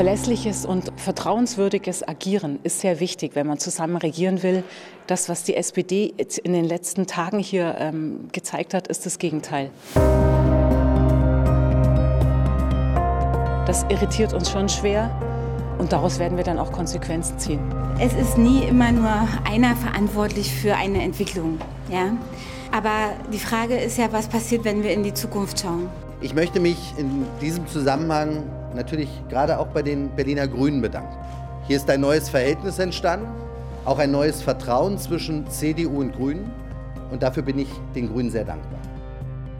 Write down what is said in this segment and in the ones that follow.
Verlässliches und vertrauenswürdiges Agieren ist sehr wichtig, wenn man zusammen regieren will. Das, was die SPD in den letzten Tagen hier gezeigt hat, ist das Gegenteil. Das irritiert uns schon schwer und daraus werden wir dann auch Konsequenzen ziehen. Es ist nie immer nur einer verantwortlich für eine Entwicklung. Ja? Aber die Frage ist ja, was passiert, wenn wir in die Zukunft schauen. Ich möchte mich in diesem Zusammenhang natürlich gerade auch bei den Berliner Grünen bedanken. Hier ist ein neues Verhältnis entstanden, auch ein neues Vertrauen zwischen CDU und Grünen. Und dafür bin ich den Grünen sehr dankbar.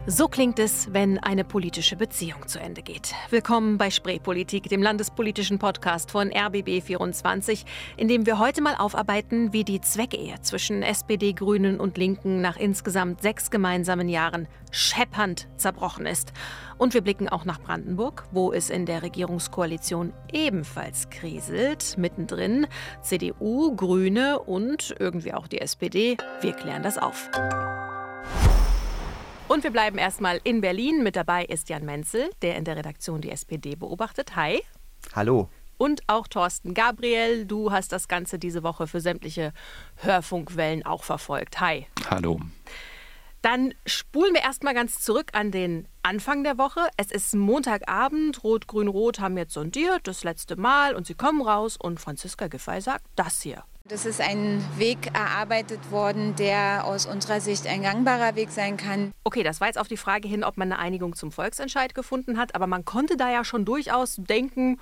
So klingt es, wenn eine politische Beziehung zu Ende geht. Willkommen bei Spreepolitik, dem landespolitischen Podcast von rbb24, in dem wir heute mal aufarbeiten, wie die Zweckehe zwischen SPD, Grünen und Linken nach insgesamt 6 gemeinsamen Jahren scheppernd zerbrochen ist. Und wir blicken auch nach Brandenburg, wo es in der Regierungskoalition ebenfalls kriselt. Mittendrin CDU, Grüne und irgendwie auch die SPD. Wir klären das auf. Und wir bleiben erstmal in Berlin. Mit dabei ist Jan Menzel, der in der Redaktion die SPD beobachtet. Hi. Hallo. Und auch Thorsten Gabriel. Du hast das Ganze diese Woche für sämtliche Hörfunkwellen auch verfolgt. Hi. Hallo. Dann spulen wir erstmal ganz zurück an den Anfang der Woche. Es ist Montagabend. Rot-Grün-Rot haben jetzt sondiert, das letzte Mal. Und sie kommen raus und Franziska Giffey sagt das hier. Es ist ein Weg erarbeitet worden, der aus unserer Sicht ein gangbarer Weg sein kann. Okay, das war jetzt auf die Frage hin, ob man eine Einigung zum Volksentscheid gefunden hat. Aber man konnte da ja schon durchaus denken,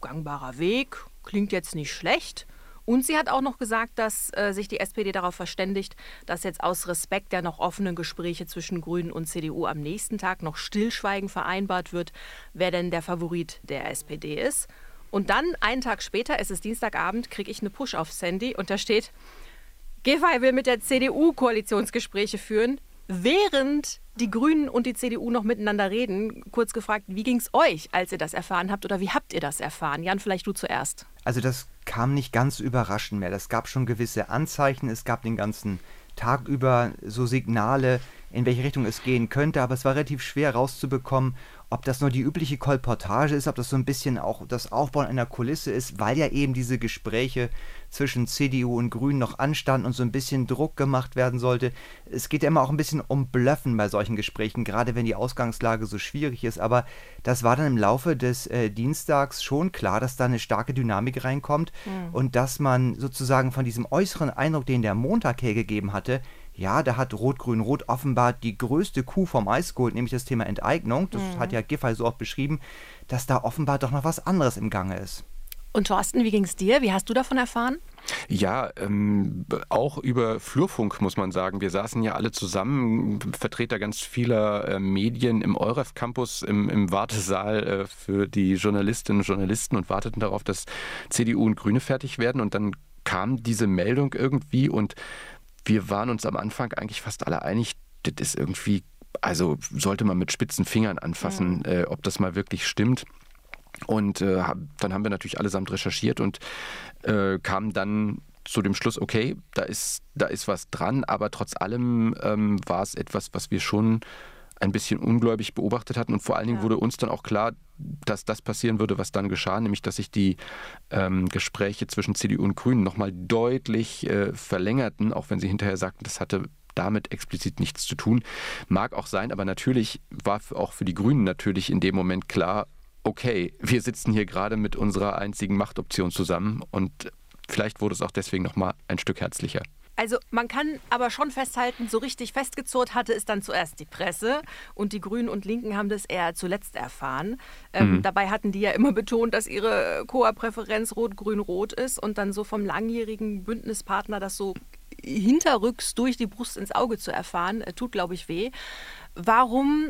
gangbarer Weg, klingt jetzt nicht schlecht. Und sie hat auch noch gesagt, dass sich die SPD darauf verständigt, dass jetzt aus Respekt der noch offenen Gespräche zwischen Grünen und CDU am nächsten Tag noch Stillschweigen vereinbart wird, wer denn der Favorit der SPD ist. Und dann, einen Tag später, es ist Dienstagabend, kriege ich eine Push aufs Handy und da steht, Giffey will mit der CDU Koalitionsgespräche führen, während die Grünen und die CDU noch miteinander reden. Kurz gefragt, wie ging es euch, als ihr das erfahren habt oder wie habt ihr das erfahren? Jan, vielleicht du zuerst. Also das kam nicht ganz überraschend mehr. Das gab schon gewisse Anzeichen, es gab den ganzen Tag über so Signale, in welche Richtung es gehen könnte, aber es war relativ schwer rauszubekommen, ob das nur die übliche Kolportage ist, ob das so ein bisschen auch das Aufbauen einer Kulisse ist, weil ja eben diese Gespräche zwischen CDU und Grünen noch anstanden und so ein bisschen Druck gemacht werden sollte. Es geht ja immer auch ein bisschen um Bluffen bei solchen Gesprächen, gerade wenn die Ausgangslage so schwierig ist. Aber das war dann im Laufe des Dienstags schon klar, dass da eine starke Dynamik reinkommt und dass man sozusagen von diesem äußeren Eindruck, den der Montag hergegeben hatte, ja, da hat Rot-Grün-Rot offenbar die größte Kuh vom Eis geholt, nämlich das Thema Enteignung. Das hat ja Giffey so oft beschrieben, dass da offenbar doch noch was anderes im Gange ist. Und Thorsten, wie ging es dir? Wie hast du davon erfahren? Ja, auch über Flurfunk muss man sagen. Wir saßen ja alle zusammen, Vertreter ganz vieler Medien im Euref Campus im Wartesaal für die Journalistinnen und Journalisten und warteten darauf, dass CDU und Grüne fertig werden. Und dann kam diese Meldung irgendwie und wir waren uns am Anfang eigentlich fast alle einig, das ist irgendwie, also sollte man mit spitzen Fingern anfassen, ob das mal wirklich stimmt. Und dann haben wir natürlich allesamt recherchiert und kamen dann zu dem Schluss, okay, da ist was dran, aber trotz allem war es etwas, was wir schon ein bisschen ungläubig beobachtet hatten und vor allen Dingen wurde uns dann auch klar, dass das passieren würde, was dann geschah, nämlich dass sich die Gespräche zwischen CDU und Grünen nochmal deutlich verlängerten, auch wenn sie hinterher sagten, das hatte damit explizit nichts zu tun. Mag auch sein, aber natürlich war auch für die Grünen natürlich in dem Moment klar, okay, wir sitzen hier gerade mit unserer einzigen Machtoption zusammen und vielleicht wurde es auch deswegen nochmal ein Stück herzlicher. Also man kann aber schon festhalten, so richtig festgezurrt hatte es dann zuerst die Presse und die Grünen und Linken haben das eher zuletzt erfahren. Dabei hatten die ja immer betont, dass ihre Koa-Präferenz Rot-Grün-Rot ist und dann so vom langjährigen Bündnispartner das so hinterrücks durch die Brust ins Auge zu erfahren, tut, glaube ich, weh. Warum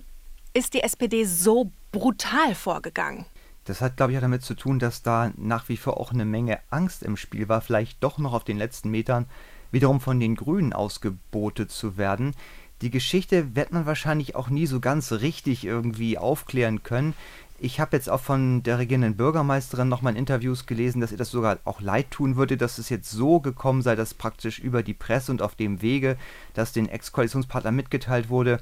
ist die SPD so brutal vorgegangen? Das hat, glaube ich, auch damit zu tun, dass da nach wie vor auch eine Menge Angst im Spiel war, vielleicht doch noch auf den letzten Metern wiederum von den Grünen ausgebotet zu werden. Die Geschichte wird man wahrscheinlich auch nie so ganz richtig irgendwie aufklären können. Ich habe jetzt auch von der regierenden Bürgermeisterin nochmal in Interviews gelesen, dass ihr das sogar auch leid tun würde, dass es jetzt so gekommen sei, dass praktisch über die Presse und auf dem Wege, dass den Ex-Koalitionspartnern mitgeteilt wurde,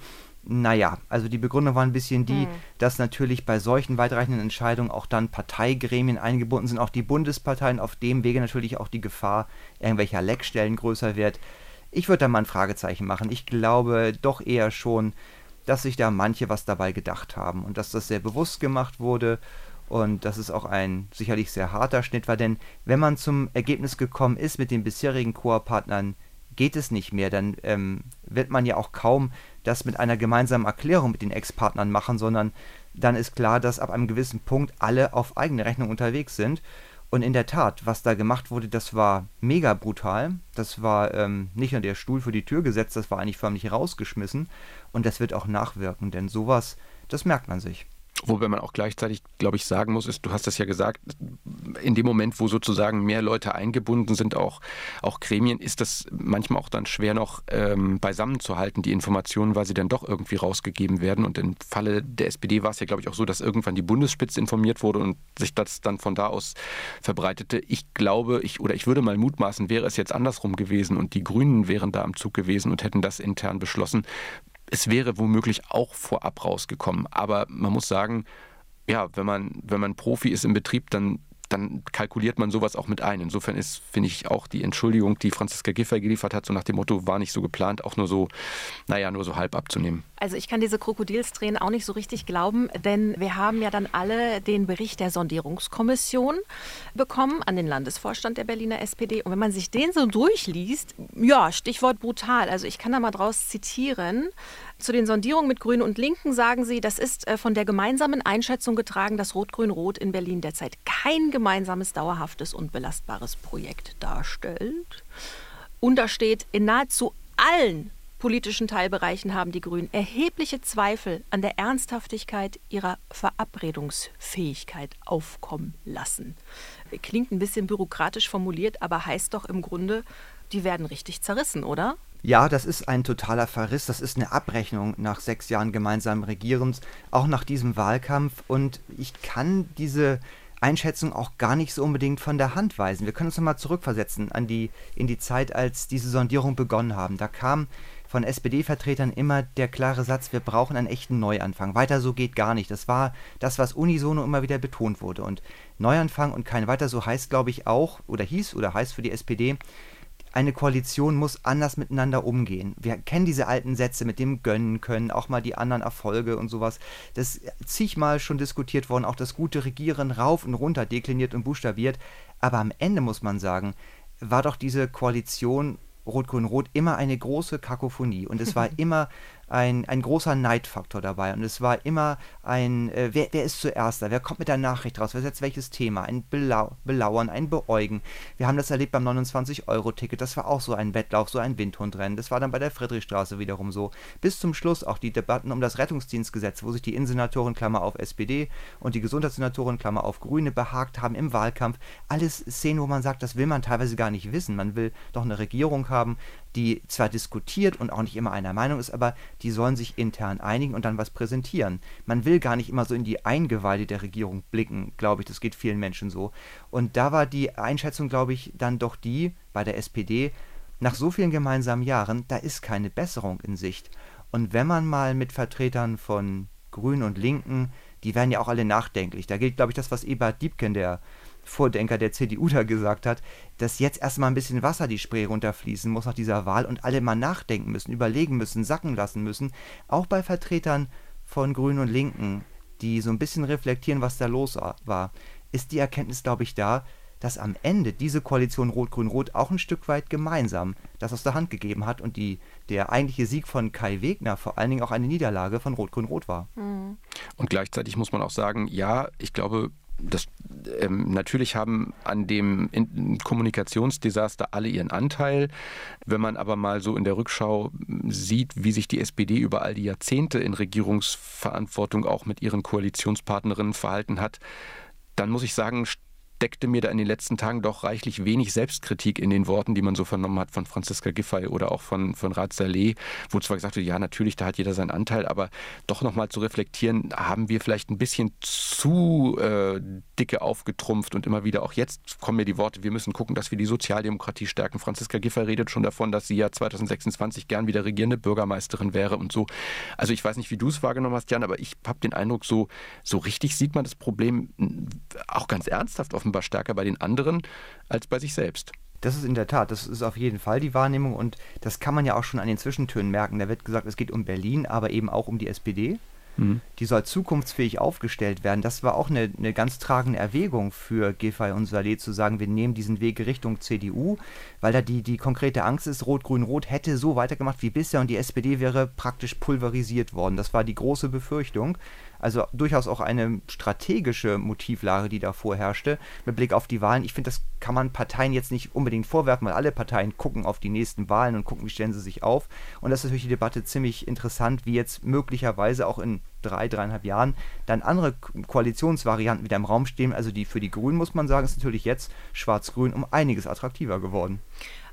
Naja, also die Begründung war ein bisschen die, dass natürlich bei solchen weitreichenden Entscheidungen auch dann Parteigremien eingebunden sind, auch die Bundesparteien, auf dem Wege natürlich auch die Gefahr irgendwelcher Leckstellen größer wird. Ich würde da mal ein Fragezeichen machen. Ich glaube doch eher schon, dass sich da manche was dabei gedacht haben und dass das sehr bewusst gemacht wurde und dass es auch ein sicherlich sehr harter Schnitt war, denn wenn man zum Ergebnis gekommen ist mit den bisherigen Koalitionspartnern, geht es nicht mehr, dann wird man ja auch kaum das mit einer gemeinsamen Erklärung mit den Ex-Partnern machen, sondern dann ist klar, dass ab einem gewissen Punkt alle auf eigene Rechnung unterwegs sind. Und in der Tat, was da gemacht wurde, das war mega brutal. Das war nicht nur der Stuhl vor die Tür gesetzt, das war eigentlich förmlich rausgeschmissen. Und das wird auch nachwirken, denn sowas, das merkt man sich. Wobei man auch gleichzeitig, glaube ich, sagen muss, ist, du hast das ja gesagt, in dem Moment, wo sozusagen mehr Leute eingebunden sind, auch Gremien, ist das manchmal auch dann schwer noch beisammen zu halten, die Informationen, weil sie dann doch irgendwie rausgegeben werden. Und im Falle der SPD war es ja, glaube ich, auch so, dass irgendwann die Bundesspitze informiert wurde und sich das dann von da aus verbreitete. Ich glaube, ich würde mal mutmaßen, wäre es jetzt andersrum gewesen und die Grünen wären da am Zug gewesen und hätten das intern beschlossen. Es wäre womöglich auch vorab rausgekommen, aber man muss sagen, ja, wenn man Profi ist im Betrieb, dann kalkuliert man sowas auch mit ein. Insofern ist, finde ich, auch die Entschuldigung, die Franziska Giffey geliefert hat, so nach dem Motto, war nicht so geplant, auch nur so halb abzunehmen. Also ich kann diese Krokodilstränen auch nicht so richtig glauben, denn wir haben ja dann alle den Bericht der Sondierungskommission bekommen an den Landesvorstand der Berliner SPD. Und wenn man sich den so durchliest, ja, Stichwort brutal, also ich kann da mal draus zitieren. Zu den Sondierungen mit Grünen und Linken sagen sie, das ist von der gemeinsamen Einschätzung getragen, dass Rot-Grün-Rot in Berlin derzeit kein gemeinsames, dauerhaftes und belastbares Projekt darstellt. Und da steht, in nahezu allen politischen Teilbereichen haben die Grünen erhebliche Zweifel an der Ernsthaftigkeit ihrer Verabredungsfähigkeit aufkommen lassen. Klingt ein bisschen bürokratisch formuliert, aber heißt doch im Grunde, die werden richtig zerrissen, oder? Ja, das ist ein totaler Verriss, das ist eine Abrechnung nach 6 Jahren gemeinsamen Regierens, auch nach diesem Wahlkampf, und ich kann diese Einschätzung auch gar nicht so unbedingt von der Hand weisen. Wir können uns nochmal zurückversetzen in die Zeit, als diese Sondierung begonnen haben. Da kam von SPD-Vertretern immer der klare Satz, wir brauchen einen echten Neuanfang. Weiter so geht gar nicht. Das war das, was unisono immer wieder betont wurde. Und Neuanfang und kein Weiter so heißt, glaube ich, auch, oder hieß oder heißt für die SPD, eine Koalition muss anders miteinander umgehen. Wir kennen diese alten Sätze mit dem Gönnen können, auch mal die anderen Erfolge und sowas. Das ist zigmal schon diskutiert worden, auch das gute Regieren rauf und runter dekliniert und buchstabiert. Aber am Ende muss man sagen, war doch diese Koalition Rot-Grün-Rot immer eine große Kakophonie. Und es war immer ein großer Neidfaktor dabei. Und es war immer wer ist zuerst da? Wer kommt mit der Nachricht raus? Wer setzt welches Thema? Ein Belauern, ein Beäugen. Wir haben das erlebt beim 29-Euro-Ticket. Das war auch so ein Wettlauf, so ein Windhundrennen. Das war dann bei der Friedrichstraße wiederum so. Bis zum Schluss auch die Debatten um das Rettungsdienstgesetz, wo sich die Innensenatorin, Klammer auf SPD, und die Gesundheitssenatorin, Klammer auf Grüne, behagt haben im Wahlkampf. Alles Szenen, wo man sagt, das will man teilweise gar nicht wissen. Man will doch eine Regierung haben, die zwar diskutiert und auch nicht immer einer Meinung ist, aber die sollen sich intern einigen und dann was präsentieren. Man will gar nicht immer so in die Eingeweide der Regierung blicken, glaube ich, das geht vielen Menschen so. Und da war die Einschätzung, glaube ich, dann doch die bei der SPD, nach so vielen gemeinsamen Jahren, da ist keine Besserung in Sicht. Und wenn man mal mit Vertretern von Grünen und Linken, die werden ja auch alle nachdenklich. Da gilt, glaube ich, das, was Eberhard Diepgen, der Vordenker der CDU, da gesagt hat, dass jetzt erstmal ein bisschen Wasser die Spree runterfließen muss nach dieser Wahl und alle mal nachdenken müssen, überlegen müssen, sacken lassen müssen. Auch bei Vertretern von Grünen und Linken, die so ein bisschen reflektieren, was da los war, ist die Erkenntnis, glaube ich, da, dass am Ende diese Koalition Rot-Grün-Rot auch ein Stück weit gemeinsam das aus der Hand gegeben hat und der eigentliche Sieg von Kai Wegner vor allen Dingen auch eine Niederlage von Rot-Grün-Rot war. Und gleichzeitig muss man auch sagen, ja, ich glaube, das, natürlich haben an dem Kommunikationsdesaster alle ihren Anteil. Wenn man aber mal so in der Rückschau sieht, wie sich die SPD über all die Jahrzehnte in Regierungsverantwortung auch mit ihren Koalitionspartnerinnen verhalten hat, dann muss ich sagen, deckte mir da in den letzten Tagen doch reichlich wenig Selbstkritik in den Worten, die man so vernommen hat von Franziska Giffey oder auch von Raed Saleh, wo zwar gesagt wird, ja natürlich, da hat jeder seinen Anteil, aber doch nochmal zu reflektieren, haben wir vielleicht ein bisschen zu dicke aufgetrumpft und immer wieder, auch jetzt kommen mir die Worte, wir müssen gucken, dass wir die Sozialdemokratie stärken. Franziska Giffey redet schon davon, dass sie ja 2026 gern wieder regierende Bürgermeisterin wäre und so. Also ich weiß nicht, wie du es wahrgenommen hast, Jan, aber ich habe den Eindruck, so richtig sieht man das Problem auch ganz ernsthaft offenbar stärker bei den anderen als bei sich selbst. Das ist in der Tat, das ist auf jeden Fall die Wahrnehmung und das kann man ja auch schon an den Zwischentönen merken. Da wird gesagt, es geht um Berlin, aber eben auch um die SPD. Mhm. Die soll zukunftsfähig aufgestellt werden. Das war auch eine ganz tragende Erwägung für Giffey und Saleh zu sagen, wir nehmen diesen Weg Richtung CDU, weil da die konkrete Angst ist, Rot-Grün-Rot hätte so weitergemacht wie bisher und die SPD wäre praktisch pulverisiert worden. Das war die große Befürchtung. Also durchaus auch eine strategische Motivlage, die da vorherrschte, mit Blick auf die Wahlen. Ich finde, das kann man Parteien jetzt nicht unbedingt vorwerfen, weil alle Parteien gucken auf die nächsten Wahlen und gucken, wie stellen sie sich auf. Und das ist natürlich die Debatte ziemlich interessant, wie jetzt möglicherweise auch in 3,5 Jahren dann andere Koalitionsvarianten wieder im Raum stehen. Also die für die Grünen, muss man sagen, ist natürlich jetzt Schwarz-Grün um einiges attraktiver geworden.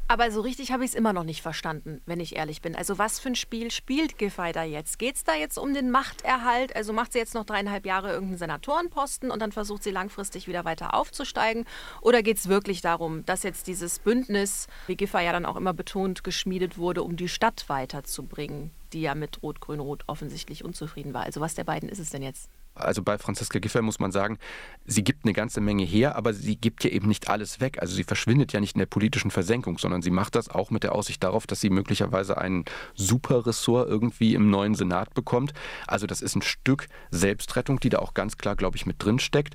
Aber so richtig habe ich es immer noch nicht verstanden, wenn ich ehrlich bin. Also was für ein Spiel spielt Giffey da jetzt? Geht es da jetzt um den Machterhalt? Also macht sie jetzt noch 3,5 Jahre irgendeinen Senatorenposten und dann versucht sie langfristig wieder weiter aufzusteigen? Oder geht es wirklich darum, dass jetzt dieses Bündnis, wie Giffey ja dann auch immer betont, geschmiedet wurde, um die Stadt weiterzubringen, die ja mit Rot-Grün-Rot offensichtlich unzufrieden war? Also was der beiden ist es denn jetzt? Also bei Franziska Giffey muss man sagen, sie gibt eine ganze Menge her, aber sie gibt ja eben nicht alles weg. Also sie verschwindet ja nicht in der politischen Versenkung, sondern sie macht das auch mit der Aussicht darauf, dass sie möglicherweise einen Superressort irgendwie im neuen Senat bekommt. Also das ist ein Stück Selbstrettung, die da auch ganz klar, glaube ich, mit drin steckt.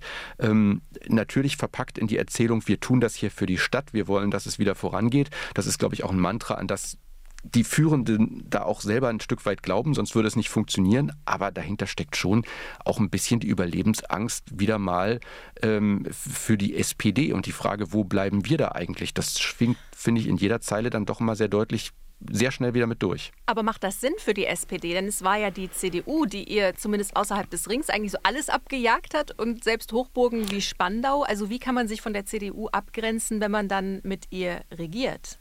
Natürlich verpackt in die Erzählung, wir tun das hier für die Stadt, wir wollen, dass es wieder vorangeht. Das ist, glaube ich, auch ein Mantra, an das die Führenden da auch selber ein Stück weit glauben, sonst würde es nicht funktionieren. Aber dahinter steckt schon auch ein bisschen die Überlebensangst wieder mal für die SPD. Und die Frage, wo bleiben wir da eigentlich? Das schwingt, finde ich, in jeder Zeile dann doch mal sehr deutlich sehr schnell wieder mit durch. Aber macht das Sinn für die SPD? Denn es war ja die CDU, die ihr zumindest außerhalb des Rings eigentlich so alles abgejagt hat und selbst Hochburgen wie Spandau. Also wie kann man sich von der CDU abgrenzen, wenn man dann mit ihr regiert?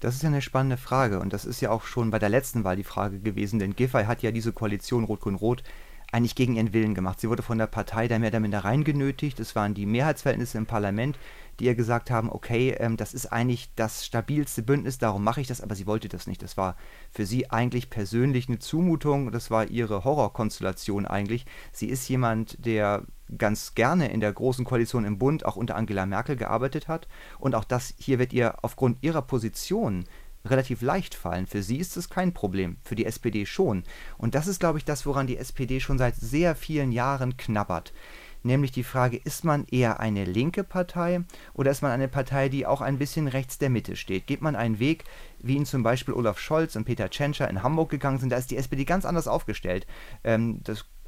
Das ist ja eine spannende Frage und das ist ja auch schon bei der letzten Wahl die Frage gewesen, denn Giffey hat ja diese Koalition Rot-Grün-Rot eigentlich gegen ihren Willen gemacht. Sie wurde von der Partei da mehr oder minder reingenötigt. Es waren die Mehrheitsverhältnisse im Parlament, die ihr gesagt haben, okay, das ist eigentlich das stabilste Bündnis, darum mache ich das, aber sie wollte das nicht. Das war für sie eigentlich persönlich eine Zumutung, das war ihre Horrorkonstellation eigentlich. Sie ist jemand, der ganz gerne in der Großen Koalition im Bund, auch unter Angela Merkel gearbeitet hat und auch das hier wird ihr aufgrund ihrer Position relativ leicht fallen. Für sie ist es kein Problem, für die SPD schon. Und das ist, glaube ich, das, woran die SPD schon seit sehr vielen Jahren knabbert. Nämlich die Frage, ist man eher eine linke Partei oder ist man eine Partei, die auch ein bisschen rechts der Mitte steht? Geht man einen Weg, wie ihn zum Beispiel Olaf Scholz und Peter Tschentscher in Hamburg gegangen sind, da ist die SPD ganz anders aufgestellt.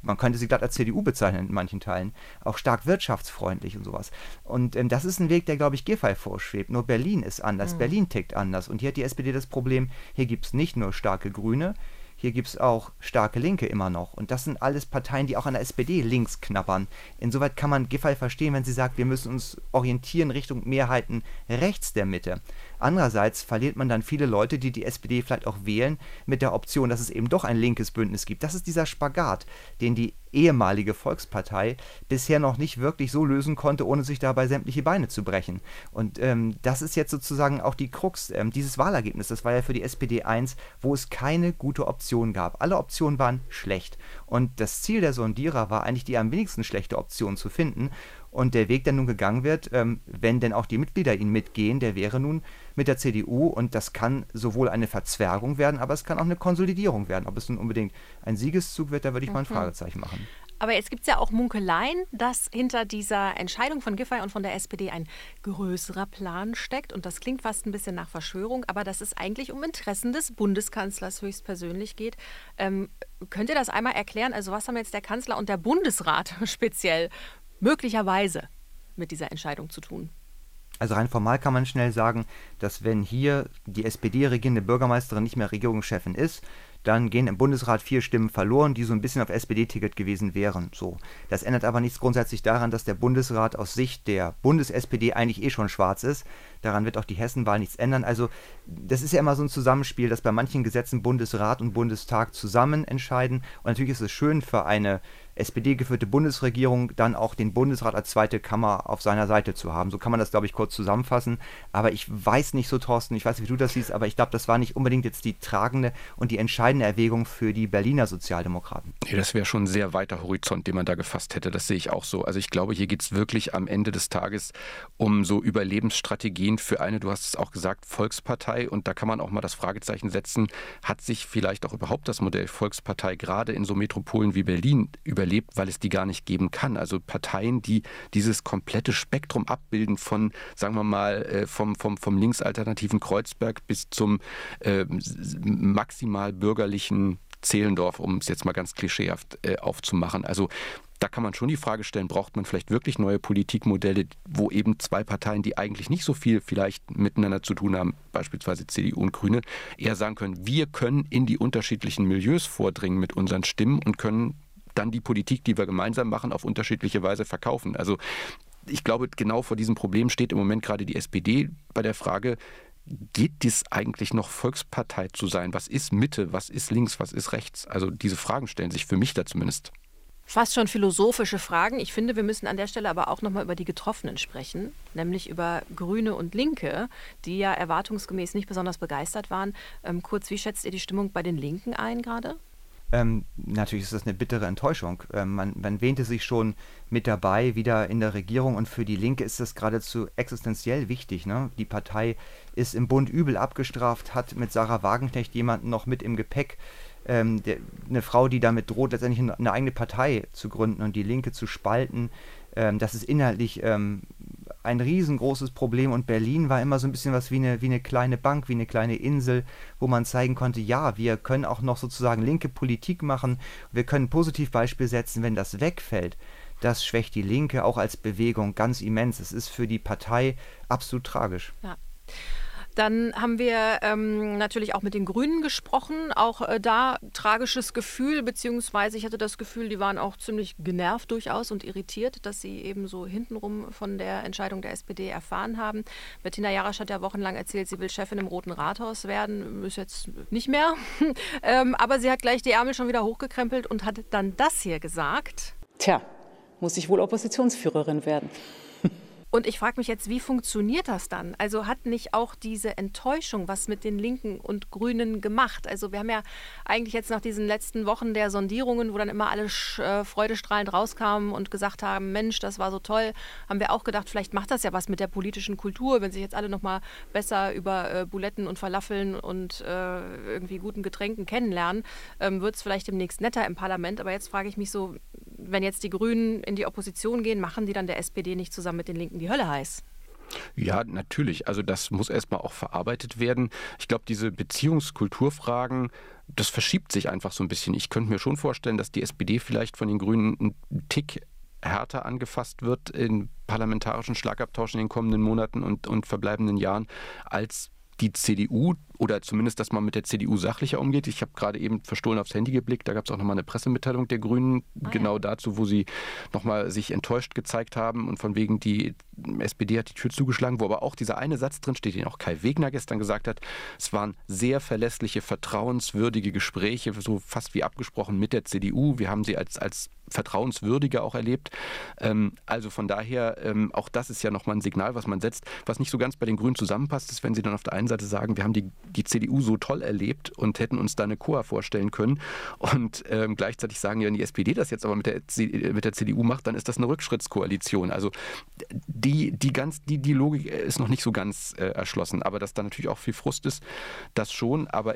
Man könnte sie glatt als CDU bezeichnen in manchen Teilen, auch stark wirtschaftsfreundlich und sowas. Und das ist ein Weg, der, glaube ich, Giffey vorschwebt. Nur Berlin ist anders, Berlin tickt anders. Und hier hat die SPD das Problem, hier gibt es nicht nur starke Grüne, hier gibt es auch starke Linke immer noch. Und das sind alles Parteien, die auch an der SPD links knabbern. Insoweit kann man Giffey verstehen, wenn sie sagt, wir müssen uns orientieren Richtung Mehrheiten rechts der Mitte. Andererseits verliert man dann viele Leute, die die SPD vielleicht auch wählen, mit der Option, dass es eben doch ein linkes Bündnis gibt. Das ist dieser Spagat, den die ehemalige Volkspartei bisher noch nicht wirklich so lösen konnte, ohne sich dabei sämtliche Beine zu brechen. Und das ist jetzt sozusagen auch die Krux, dieses Wahlergebnis. Das war ja für die SPD eins, wo es keine gute Option gab. Alle Optionen waren schlecht. Und das Ziel der Sondierer war eigentlich, die am wenigsten schlechte Option zu finden. Und der Weg, der nun gegangen wird, wenn denn auch die Mitglieder ihn mitgehen, der wäre nun mit der CDU. Und das kann sowohl eine Verzwergung werden, aber es kann auch eine Konsolidierung werden. Ob es nun unbedingt ein Siegeszug wird, da würde ich mal ein Fragezeichen machen. Aber jetzt gibt es ja auch Munkeleien, dass hinter dieser Entscheidung von Giffey und von der SPD ein größerer Plan steckt. Und das klingt fast ein bisschen nach Verschwörung, aber dass es eigentlich um Interessen des Bundeskanzlers höchstpersönlich geht. Könnt ihr das einmal erklären? Also was haben jetzt der Kanzler und der Bundesrat speziell möglicherweise mit dieser Entscheidung zu tun? Also rein formal kann man schnell sagen, dass wenn hier die SPD-regierende Bürgermeisterin nicht mehr Regierungschefin ist, dann gehen im Bundesrat 4 Stimmen verloren, die so ein bisschen auf SPD-Ticket gewesen wären. So. Das ändert aber nichts grundsätzlich daran, dass der Bundesrat aus Sicht der Bundes-SPD eigentlich eh schon schwarz ist. Daran wird auch die Hessenwahl nichts ändern. Also das ist ja immer so ein Zusammenspiel, dass bei manchen Gesetzen Bundesrat und Bundestag zusammen entscheiden. Und natürlich ist es schön für eine SPD-geführte Bundesregierung, dann auch den Bundesrat als zweite Kammer auf seiner Seite zu haben. So kann man das, glaube ich, kurz zusammenfassen. Aber ich weiß nicht so, Thorsten, ich weiß nicht, wie du das siehst, aber ich glaube, das war nicht unbedingt jetzt die tragende und die entscheidende Erwägung für die Berliner Sozialdemokraten. Nee, das wäre schon ein sehr weiter Horizont, den man da gefasst hätte. Das sehe ich auch so. Also ich glaube, hier geht es wirklich am Ende des Tages um so Überlebensstrategien für eine, du hast es auch gesagt, Volkspartei. Und da kann man auch mal das Fragezeichen setzen, hat sich vielleicht auch überhaupt das Modell Volkspartei gerade in so Metropolen wie Berlin überlebt, weil es die gar nicht geben kann. Also Parteien, die dieses komplette Spektrum abbilden von, sagen wir mal, vom linksalternativen Kreuzberg bis zum maximal bürgerlichen Zehlendorf, um es jetzt mal ganz klischeehaft aufzumachen. Also da kann man schon die Frage stellen, braucht man vielleicht wirklich neue Politikmodelle, wo eben zwei Parteien, die eigentlich nicht so viel vielleicht miteinander zu tun haben, beispielsweise CDU und Grüne, eher sagen können, wir können in die unterschiedlichen Milieus vordringen mit unseren Stimmen und können dann die Politik, die wir gemeinsam machen, auf unterschiedliche Weise verkaufen. Also ich glaube, genau vor diesem Problem steht im Moment gerade die SPD bei der Frage, geht es eigentlich noch, Volkspartei zu sein? Was ist Mitte, was ist links, was ist rechts? Also diese Fragen stellen sich für mich da zumindest. Fast schon philosophische Fragen. Ich finde, wir müssen an der Stelle aber auch nochmal über die Getroffenen sprechen, nämlich über Grüne und Linke, die ja erwartungsgemäß nicht besonders begeistert waren. Kurz, wie schätzt ihr die Stimmung bei den Linken ein gerade? Natürlich ist das eine bittere Enttäuschung. Man wähnte sich schon mit dabei, wieder in der Regierung, und für die Linke ist das geradezu existenziell wichtig, ne? Die Partei ist im Bund übel abgestraft, hat mit Sarah Wagenknecht jemanden noch mit im Gepäck, eine Frau, die damit droht, letztendlich eine eigene Partei zu gründen und die Linke zu spalten. Das ist inhaltlich ein riesengroßes Problem, und Berlin war immer so ein bisschen was wie eine kleine Bank, wie eine kleine Insel, wo man zeigen konnte, ja, wir können auch noch sozusagen linke Politik machen, wir können ein Positivbeispiel setzen. Wenn das wegfällt, das schwächt die Linke auch als Bewegung ganz immens. Es ist für die Partei absolut tragisch. Ja. Dann haben wir natürlich auch mit den Grünen gesprochen, auch da tragisches Gefühl, beziehungsweise ich hatte das Gefühl, die waren auch ziemlich genervt durchaus und irritiert, dass sie eben so hintenrum von der Entscheidung der SPD erfahren haben. Bettina Jarasch hat ja wochenlang erzählt, sie will Chefin im Roten Rathaus werden, ist jetzt nicht mehr, aber sie hat gleich die Ärmel schon wieder hochgekrempelt und hat dann das hier gesagt. Tja, muss ich wohl Oppositionsführerin werden. Und ich frage mich jetzt, wie funktioniert das dann? Also hat nicht auch diese Enttäuschung was mit den Linken und Grünen gemacht? Also wir haben ja eigentlich jetzt nach diesen letzten Wochen der Sondierungen, wo dann immer alle freudestrahlend rauskamen und gesagt haben, Mensch, das war so toll, haben wir auch gedacht, vielleicht macht das ja was mit der politischen Kultur, wenn sich jetzt alle nochmal besser über Buletten und Falafeln und irgendwie guten Getränken kennenlernen, wird es vielleicht demnächst netter im Parlament. Aber jetzt frage ich mich so, wenn jetzt die Grünen in die Opposition gehen, machen die dann der SPD nicht zusammen mit den Linken die Hölle heiß? Ja, natürlich. Also das muss erstmal auch verarbeitet werden. Ich glaube, diese Beziehungskulturfragen, das verschiebt sich einfach so ein bisschen. Ich könnte mir schon vorstellen, dass die SPD vielleicht von den Grünen einen Tick härter angefasst wird in parlamentarischen Schlagabtausch in den kommenden Monaten und verbleibenden Jahren als die CDU, oder zumindest, dass man mit der CDU sachlicher umgeht. Ich habe gerade eben verstohlen aufs Handy geblickt, da gab es auch nochmal eine Pressemitteilung der Grünen, genau dazu, wo sie nochmal sich enttäuscht gezeigt haben und von wegen, die SPD hat die Tür zugeschlagen, wo aber auch dieser eine Satz drin steht, den auch Kai Wegner gestern gesagt hat, es waren sehr verlässliche, vertrauenswürdige Gespräche, so fast wie abgesprochen mit der CDU, wir haben sie als vertrauenswürdiger auch erlebt. Also von daher, auch das ist ja nochmal ein Signal, was man setzt. Was nicht so ganz bei den Grünen zusammenpasst, ist, wenn sie dann auf der einen Seite sagen, wir haben die CDU so toll erlebt und hätten uns da eine Koa vorstellen können, und gleichzeitig sagen, ja, wenn die SPD das jetzt aber mit der CDU macht, dann ist das eine Rückschrittskoalition. Also die Logik ist noch nicht so ganz erschlossen, aber dass da natürlich auch viel Frust ist, das schon, aber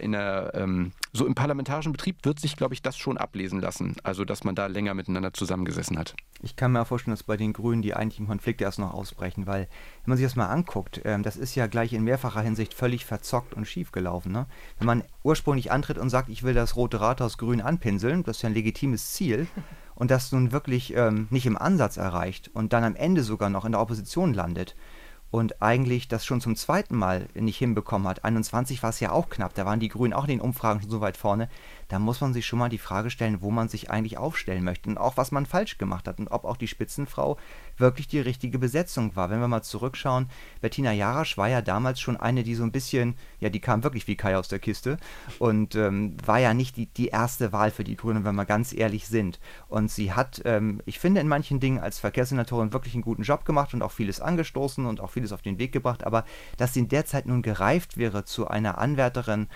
so im parlamentarischen Betrieb wird sich, glaube ich, das schon ablesen lassen, also dass man da länger miteinander zusammengesessen hat. Ich kann mir vorstellen, dass bei den Grünen die eigentlichen Konflikte erst noch ausbrechen, weil wenn man sich das mal anguckt, das ist ja gleich in mehrfacher Hinsicht völlig verzockt und schief gelaufen, ne? Wenn man ursprünglich antritt und sagt, ich will das Rote Rathaus grün anpinseln, das ist ja ein legitimes Ziel, und das nun wirklich nicht im Ansatz erreicht und dann am Ende sogar noch in der Opposition landet und eigentlich das schon zum zweiten Mal nicht hinbekommen hat. 21 war es ja auch knapp, da waren die Grünen auch in den Umfragen schon so weit vorne. Da muss man sich schon mal die Frage stellen, wo man sich eigentlich aufstellen möchte und auch was man falsch gemacht hat und ob auch die Spitzenfrau wirklich die richtige Besetzung war. Wenn wir mal zurückschauen, Bettina Jarasch war ja damals schon eine, die so ein bisschen, ja, die kam wirklich wie Kai aus der Kiste und war ja nicht die erste Wahl für die Grünen, wenn wir ganz ehrlich sind. Und sie hat, ich finde, in manchen Dingen als Verkehrssenatorin wirklich einen guten Job gemacht und auch vieles angestoßen und auch vieles auf den Weg gebracht, aber dass sie in der Zeit nun gereift wäre zu einer Anwärterin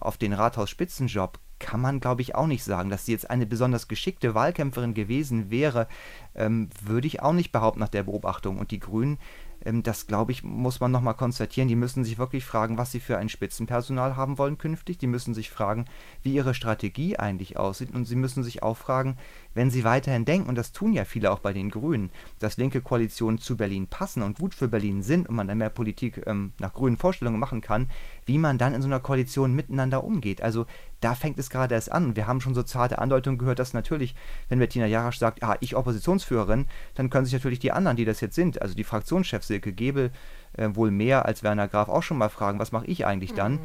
auf den Rathausspitzenjob, kann man, glaube ich, auch nicht sagen. Dass sie jetzt eine besonders geschickte Wahlkämpferin gewesen wäre, würde ich auch nicht behaupten nach der Beobachtung. Und die Grünen, das, glaube ich, muss man nochmal konstatieren, die müssen sich wirklich fragen, was sie für ein Spitzenpersonal haben wollen künftig. Die müssen sich fragen, wie ihre Strategie eigentlich aussieht. Und sie müssen sich auch fragen, wenn sie weiterhin denken, und das tun ja viele auch bei den Grünen, dass linke Koalitionen zu Berlin passen und gut für Berlin sind und man dann mehr Politik nach grünen Vorstellungen machen kann, wie man dann in so einer Koalition miteinander umgeht. Also da fängt es gerade erst an. Wir haben schon so zarte Andeutungen gehört, dass natürlich, wenn Bettina Jarasch sagt, ich Oppositionsführerin, dann können sich natürlich die anderen, die das jetzt sind, also die Fraktionschefs Silke Gebel, wohl mehr als Werner Graf auch schon mal fragen, was mache ich eigentlich dann?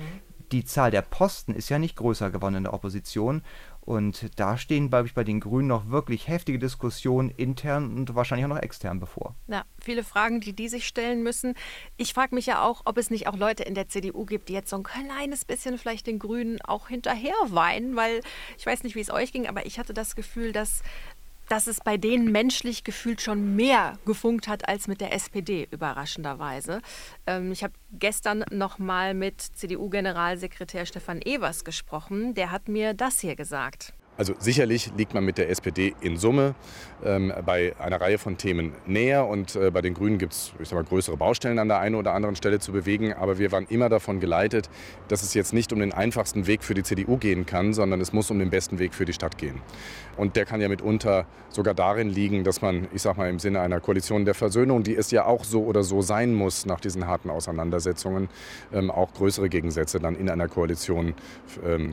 Die Zahl der Posten ist ja nicht größer geworden in der Opposition. Und da stehen, glaube ich, bei den Grünen noch wirklich heftige Diskussionen intern und wahrscheinlich auch noch extern bevor. Ja, viele Fragen, die sich stellen müssen. Ich frage mich ja auch, ob es nicht auch Leute in der CDU gibt, die jetzt so ein kleines bisschen vielleicht den Grünen auch hinterher weinen, weil ich weiß nicht, wie es euch ging, aber ich hatte das Gefühl, dass es bei denen menschlich gefühlt schon mehr gefunkt hat als mit der SPD, überraschenderweise. Ich habe gestern nochmal mit CDU-Generalsekretär Stefan Evers gesprochen. Der hat mir das hier gesagt. Also sicherlich liegt man mit der SPD in Summe bei einer Reihe von Themen näher. Und bei den Grünen gibt es, größere Baustellen an der einen oder anderen Stelle zu bewegen. Aber wir waren immer davon geleitet, dass es jetzt nicht um den einfachsten Weg für die CDU gehen kann, sondern es muss um den besten Weg für die Stadt gehen. Und der kann ja mitunter sogar darin liegen, dass man, im Sinne einer Koalition der Versöhnung, die es ja auch so oder so sein muss nach diesen harten Auseinandersetzungen, auch größere Gegensätze dann in einer Koalition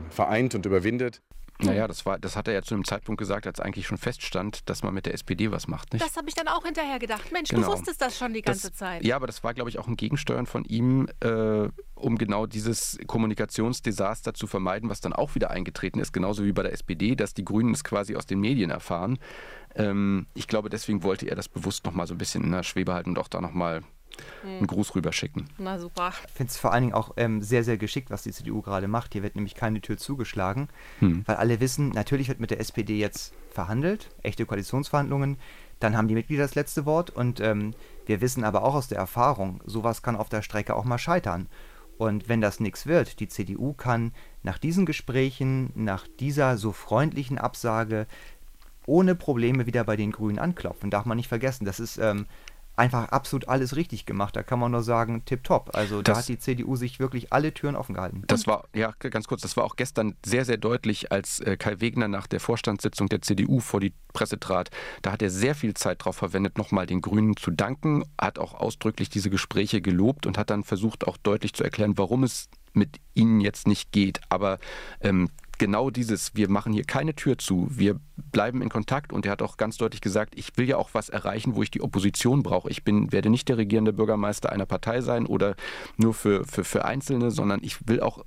vereint und überwindet. Naja, das hat er ja zu einem Zeitpunkt gesagt, als eigentlich schon feststand, dass man mit der SPD was macht, nicht? Das habe ich dann auch hinterher gedacht. Mensch, genau. Du wusstest das schon die ganze Zeit. Ja, aber das war, glaube ich, auch ein Gegensteuern von ihm, um genau dieses Kommunikationsdesaster zu vermeiden, was dann auch wieder eingetreten ist, genauso wie bei der SPD, dass die Grünen es quasi aus den Medien erfahren. Ich glaube, deswegen wollte er das bewusst nochmal so ein bisschen in der Schwebe halten und auch da nochmal einen Gruß rüberschicken. Na super. Ich finde es vor allen Dingen auch sehr, sehr geschickt, was die CDU gerade macht. Hier wird nämlich keine Tür zugeschlagen, weil alle wissen, natürlich wird mit der SPD jetzt verhandelt, echte Koalitionsverhandlungen, dann haben die Mitglieder das letzte Wort und wir wissen aber auch aus der Erfahrung, sowas kann auf der Strecke auch mal scheitern. Und wenn das nichts wird, die CDU kann nach diesen Gesprächen, nach dieser so freundlichen Absage ohne Probleme wieder bei den Grünen anklopfen. Darf man nicht vergessen, das ist einfach absolut alles richtig gemacht. Da kann man nur sagen, tipptopp. Also da hat die CDU sich wirklich alle Türen offen gehalten. Das war, das war auch gestern sehr, sehr deutlich, als Kai Wegner nach der Vorstandssitzung der CDU vor die Presse trat. Da hat er sehr viel Zeit darauf verwendet, nochmal den Grünen zu danken, hat auch ausdrücklich diese Gespräche gelobt und hat dann versucht, auch deutlich zu erklären, warum es mit ihnen jetzt nicht geht. Aber genau dieses, wir machen hier keine Tür zu, wir bleiben in Kontakt, und er hat auch ganz deutlich gesagt, ich will ja auch was erreichen, wo ich die Opposition brauche. Ich werde nicht der regierende Bürgermeister einer Partei sein oder nur für Einzelne, sondern ich will auch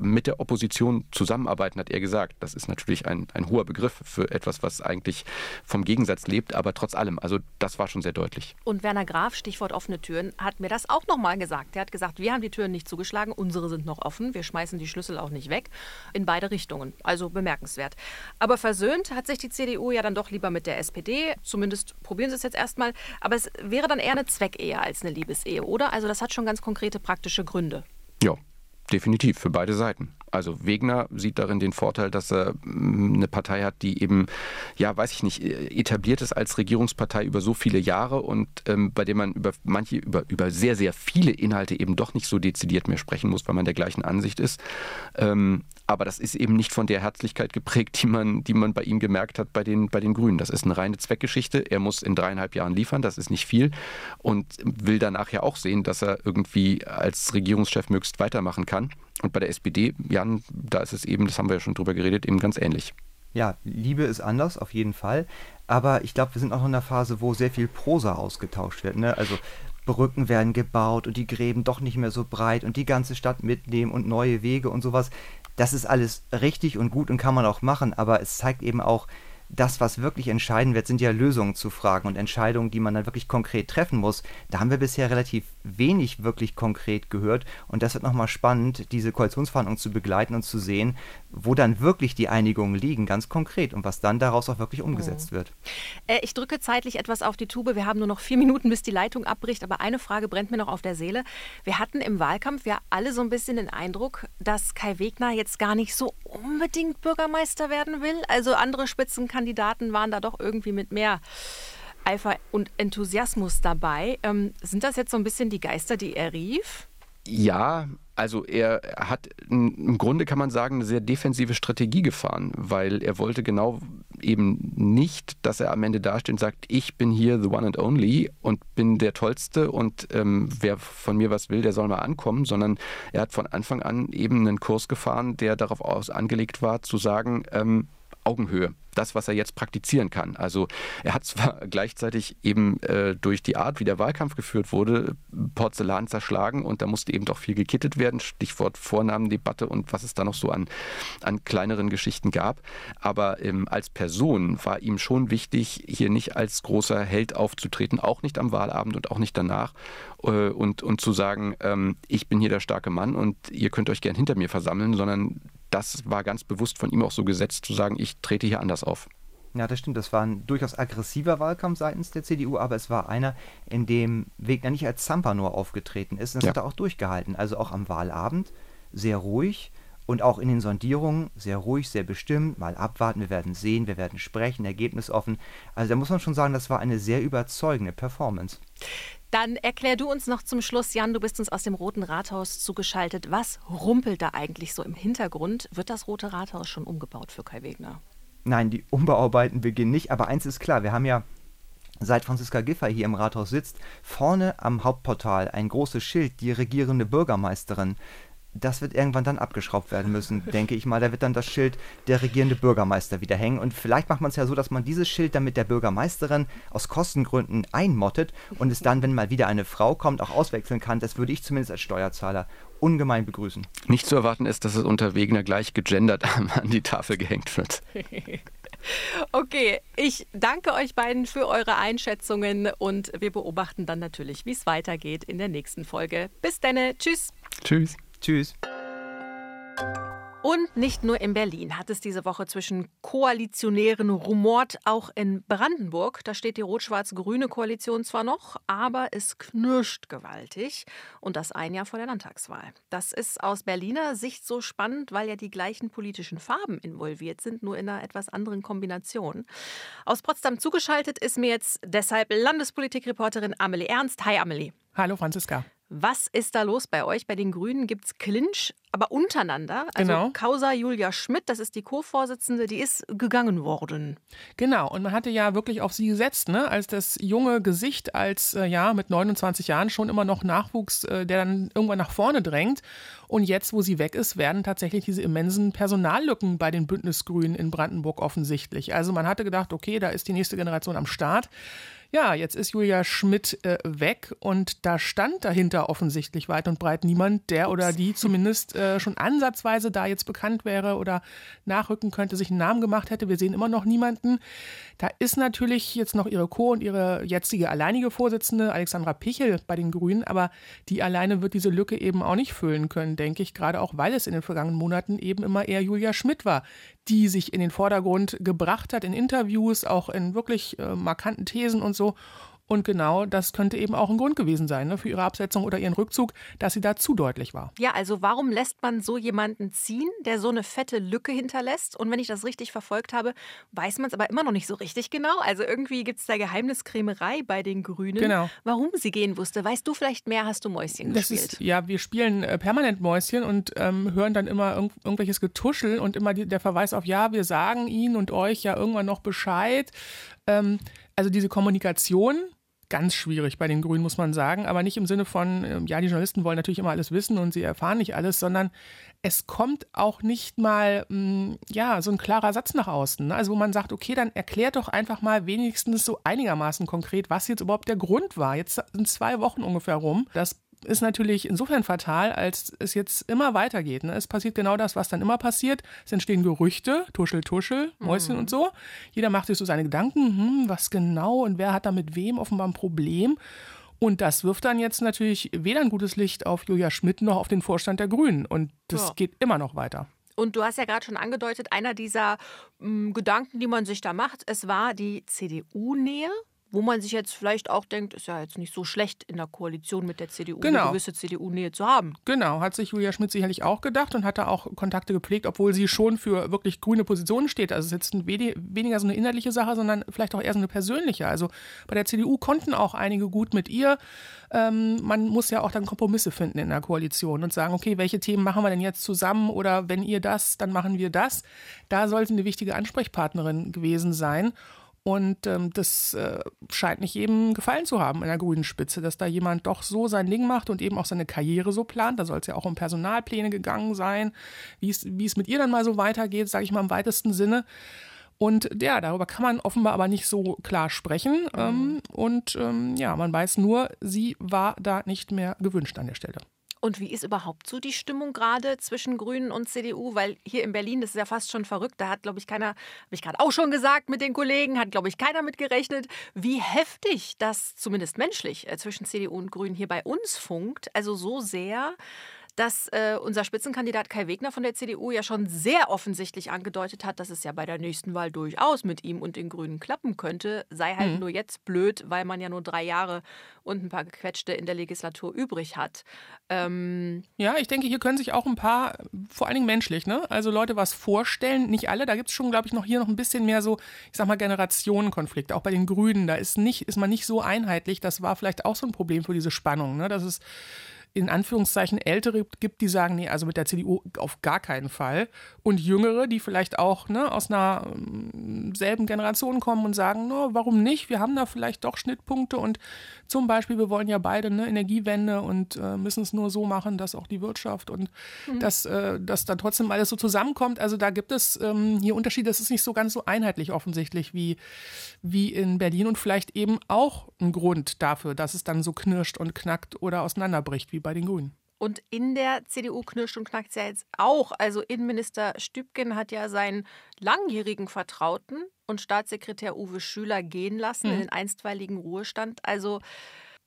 mit der Opposition zusammenarbeiten, hat er gesagt. Das ist natürlich ein hoher Begriff für etwas, was eigentlich vom Gegensatz lebt, aber trotz allem, also das war schon sehr deutlich. Und Werner Graf, Stichwort offene Türen, hat mir das auch nochmal gesagt. Er hat gesagt, wir haben die Türen nicht zugeschlagen, unsere sind noch offen, wir schmeißen die Schlüssel auch nicht weg, in beide Richtungen, also bemerkenswert. Aber versöhnt hat sich die CDU ja dann doch lieber mit der SPD, zumindest probieren sie es jetzt erstmal, aber es wäre dann eher eine Zweckehe als eine Liebesehe, oder? Also das hat schon ganz konkrete praktische Gründe. Ja. Definitiv, für beide Seiten. Also Wegner sieht darin den Vorteil, dass er eine Partei hat, die eben, etabliert ist als Regierungspartei über so viele Jahre und bei der man über sehr, sehr viele Inhalte eben doch nicht so dezidiert mehr sprechen muss, weil man der gleichen Ansicht ist. Aber das ist eben nicht von der Herzlichkeit geprägt, die man bei ihm gemerkt hat bei den Grünen. Das ist eine reine Zweckgeschichte. Er muss in 3,5 Jahren liefern, das ist nicht viel. Und will danach ja auch sehen, dass er irgendwie als Regierungschef möglichst weitermachen kann. Und bei der SPD, Jan, da ist es eben, das haben wir ja schon drüber geredet, eben ganz ähnlich. Ja, Liebe ist anders, auf jeden Fall. Aber ich glaube, wir sind auch in einer Phase, wo sehr viel Prosa ausgetauscht wird. Ne? Also Brücken werden gebaut und die Gräben doch nicht mehr so breit und die ganze Stadt mitnehmen und neue Wege und sowas. Das ist alles richtig und gut und kann man auch machen, aber es zeigt eben auch, das, was wirklich entscheidend wird, sind ja Lösungen zu Fragen und Entscheidungen, die man dann wirklich konkret treffen muss. Da haben wir bisher relativ wenig wirklich konkret gehört und das wird nochmal spannend, diese Koalitionsverhandlungen zu begleiten und zu sehen, wo dann wirklich die Einigungen liegen, ganz konkret und was dann daraus auch wirklich umgesetzt wird. Ich drücke zeitlich etwas auf die Tube. Wir haben nur noch 4 Minuten, bis die Leitung abbricht, aber eine Frage brennt mir noch auf der Seele. Wir hatten im Wahlkampf ja alle so ein bisschen den Eindruck, dass Kai Wegner jetzt gar nicht so unbedingt Bürgermeister werden will. Also andere Spitzenkandidaten waren da doch irgendwie mit mehr Eifer und Enthusiasmus dabei. Sind das jetzt so ein bisschen die Geister, die er rief? Ja, also er hat im Grunde, kann man sagen, eine sehr defensive Strategie gefahren, weil er wollte genau eben nicht, dass er am Ende dasteht und sagt, ich bin hier the one and only und bin der Tollste und wer von mir was will, der soll mal ankommen, sondern er hat von Anfang an eben einen Kurs gefahren, der darauf angelegt war, zu sagen, Augenhöhe. Das, was er jetzt praktizieren kann. Also er hat zwar gleichzeitig eben durch die Art, wie der Wahlkampf geführt wurde, Porzellan zerschlagen und da musste eben doch viel gekittet werden, Stichwort Vornamendebatte und was es da noch so an kleineren Geschichten gab. Aber als Person war ihm schon wichtig, hier nicht als großer Held aufzutreten, auch nicht am Wahlabend und auch nicht danach und zu sagen, ich bin hier der starke Mann und ihr könnt euch gern hinter mir versammeln, sondern das war ganz bewusst von ihm auch so gesetzt, zu sagen, ich trete hier anders auf. Ja, das stimmt. Das war ein durchaus aggressiver Wahlkampf seitens der CDU, aber es war einer, in dem Wegner nicht als Zampa nur aufgetreten ist. Und das hat er auch durchgehalten. Also auch am Wahlabend sehr ruhig und auch in den Sondierungen sehr ruhig, sehr bestimmt. Mal abwarten, wir werden sehen, wir werden sprechen, ergebnisoffen. Also da muss man schon sagen, das war eine sehr überzeugende Performance. Dann erklär du uns noch zum Schluss, Jan, du bist uns aus dem Roten Rathaus zugeschaltet. Was rumpelt da eigentlich so im Hintergrund? Wird das Rote Rathaus schon umgebaut für Kai Wegner? Nein, die Umbauarbeiten beginnen nicht, aber eins ist klar, wir haben ja, seit Franziska Giffey hier im Rathaus sitzt, vorne am Hauptportal ein großes Schild, die regierende Bürgermeisterin. Das wird irgendwann dann abgeschraubt werden müssen, denke ich mal. Da wird dann das Schild der regierende Bürgermeister wieder hängen. Und vielleicht macht man es ja so, dass man dieses Schild dann mit der Bürgermeisterin aus Kostengründen einmottet und es dann, wenn mal wieder eine Frau kommt, auch auswechseln kann. Das würde ich zumindest als Steuerzahler ungemein begrüßen. Nicht zu erwarten ist, dass es unter Wegner gleich gegendert an die Tafel gehängt wird. Okay, ich danke euch beiden für eure Einschätzungen und wir beobachten dann natürlich, wie es weitergeht in der nächsten Folge. Bis dann, tschüss. Tschüss. Tschüss. Und nicht nur in Berlin hat es diese Woche zwischen Koalitionären rumort, auch in Brandenburg. Da steht die rot-schwarz-grüne Koalition zwar noch, aber es knirscht gewaltig. Und das ein Jahr vor der Landtagswahl. Das ist aus Berliner Sicht so spannend, weil ja die gleichen politischen Farben involviert sind, nur in einer etwas anderen Kombination. Aus Potsdam zugeschaltet ist mir jetzt deshalb Landespolitikreporterin Amelie Ernst. Hi Amelie. Hallo Franziska. Was ist da los bei euch? Bei den Grünen gibt es Clinch, aber untereinander. Also genau. Causa Julia Schmidt, das ist die Co-Vorsitzende, die ist gegangen worden. Genau, und man hatte ja wirklich auf sie gesetzt, ne? Als das junge Gesicht, als mit 29 Jahren schon immer noch Nachwuchs, der dann irgendwann nach vorne drängt. Und jetzt, wo sie weg ist, werden tatsächlich diese immensen Personallücken bei den Bündnisgrünen in Brandenburg offensichtlich. Also man hatte gedacht, okay, da ist die nächste Generation am Start. Ja, jetzt ist Julia Schmidt weg und da stand dahinter offensichtlich weit und breit niemand, der oder die zumindest schon ansatzweise da jetzt bekannt wäre oder nachrücken könnte, sich einen Namen gemacht hätte. Wir sehen immer noch niemanden. Da ist natürlich jetzt noch ihre Co- und ihre jetzige alleinige Vorsitzende, Alexandra Pichel, bei den Grünen, aber die alleine wird diese Lücke eben auch nicht füllen können, denke ich, gerade auch, weil es in den vergangenen Monaten eben immer eher Julia Schmidt war, die sich in den Vordergrund gebracht hat, in Interviews, auch in wirklich markanten Thesen und so. Und genau das könnte eben auch ein Grund gewesen sein, ne, für ihre Absetzung oder ihren Rückzug, dass sie da zu deutlich war. Ja, also warum lässt man so jemanden ziehen, der so eine fette Lücke hinterlässt? Und wenn ich das richtig verfolgt habe, weiß man es aber immer noch nicht so richtig genau. Also irgendwie gibt es da Geheimniskrämerei bei den Grünen. Genau. Warum sie gehen musste, weißt du vielleicht mehr, hast du Mäuschen gespielt? Ja, wir spielen permanent Mäuschen und hören dann immer irgendwelches Getuschel und immer der Verweis auf, ja, wir sagen Ihnen und euch ja irgendwann noch Bescheid. Also diese Kommunikation ganz schwierig bei den Grünen, muss man sagen. Aber nicht im Sinne von, ja, die Journalisten wollen natürlich immer alles wissen und sie erfahren nicht alles, sondern es kommt auch nicht mal, ja, so ein klarer Satz nach außen. Ne? Also wo man sagt, okay, dann erklärt doch einfach mal wenigstens so einigermaßen konkret, was jetzt überhaupt der Grund war. Jetzt sind 2 Wochen ungefähr rum. Das ist natürlich insofern fatal, als es jetzt immer weitergeht. Ne? Es passiert genau das, was dann immer passiert. Es entstehen Gerüchte, Tuschel, Tuschel, Mäuschen und so. Jeder macht sich so seine Gedanken, was genau und wer hat da mit wem offenbar ein Problem. Und das wirft dann jetzt natürlich weder ein gutes Licht auf Julia Schmidt noch auf den Vorstand der Grünen. Und das geht immer noch weiter. Und du hast ja gerade schon angedeutet, einer dieser Gedanken, die man sich da macht, es war die CDU-Nähe. Wo man sich jetzt vielleicht auch denkt, ist ja jetzt nicht so schlecht, in der Koalition mit der CDU eine gewisse CDU-Nähe zu haben. Genau, hat sich Julia Schmidt sicherlich auch gedacht und hat da auch Kontakte gepflegt, obwohl sie schon für wirklich grüne Positionen steht. Also es ist jetzt weniger so eine inhaltliche Sache, sondern vielleicht auch eher so eine persönliche. Also bei der CDU konnten auch einige gut mit ihr. Man muss ja auch dann Kompromisse finden in der Koalition und sagen, okay, welche Themen machen wir denn jetzt zusammen oder wenn ihr das, dann machen wir das. Da sollte eine wichtige Ansprechpartnerin gewesen sein. Und das scheint nicht jedem gefallen zu haben in der grünen Spitze, dass da jemand doch so sein Ding macht und eben auch seine Karriere so plant. Da soll es ja auch um Personalpläne gegangen sein, wie es mit ihr dann mal so weitergeht, sage ich mal im weitesten Sinne. Und ja, darüber kann man offenbar aber nicht so klar sprechen. Ja, man weiß nur, sie war da nicht mehr gewünscht an der Stelle. Und wie ist überhaupt so die Stimmung gerade zwischen Grünen und CDU? Weil hier in Berlin, das ist ja fast schon verrückt, da hat, glaube ich, keiner, habe ich gerade auch schon gesagt mit den Kollegen, hat, glaube ich, keiner mitgerechnet, wie heftig das zumindest menschlich zwischen CDU und Grünen hier bei uns funkt. Also so sehr, dass unser Spitzenkandidat Kai Wegner von der CDU ja schon sehr offensichtlich angedeutet hat, dass es ja bei der nächsten Wahl durchaus mit ihm und den Grünen klappen könnte. Sei halt nur jetzt blöd, weil man ja nur 3 Jahre und ein paar Gequetschte in der Legislatur übrig hat. Ja, ich denke, hier können sich auch ein paar, vor allen Dingen menschlich, ne? Also Leute was vorstellen, nicht alle. Da gibt es schon, glaube ich, noch ein bisschen mehr so, ich sag mal, Generationenkonflikte. Auch bei den Grünen, da ist man nicht so einheitlich. Das war vielleicht auch so ein Problem für diese Spannung, ne? Dass es in Anführungszeichen Ältere gibt, die sagen, nee, also mit der CDU auf gar keinen Fall. Und Jüngere, die vielleicht auch aus einer selben Generation kommen und sagen, no, warum nicht? Wir haben da vielleicht doch Schnittpunkte und zum Beispiel, wir wollen ja beide Energiewende und müssen es nur so machen, dass auch die Wirtschaft und dass dann trotzdem alles so zusammenkommt. Also da gibt es hier Unterschiede. Das ist nicht so ganz so einheitlich offensichtlich wie in Berlin und vielleicht eben auch ein Grund dafür, dass es dann so knirscht und knackt oder auseinanderbricht, wie bei den Grünen. Und in der CDU knirscht und knackt es ja jetzt auch. Also Innenminister Stübgen hat ja seinen langjährigen Vertrauten und Staatssekretär Uwe Schüler gehen lassen in den einstweiligen Ruhestand. Also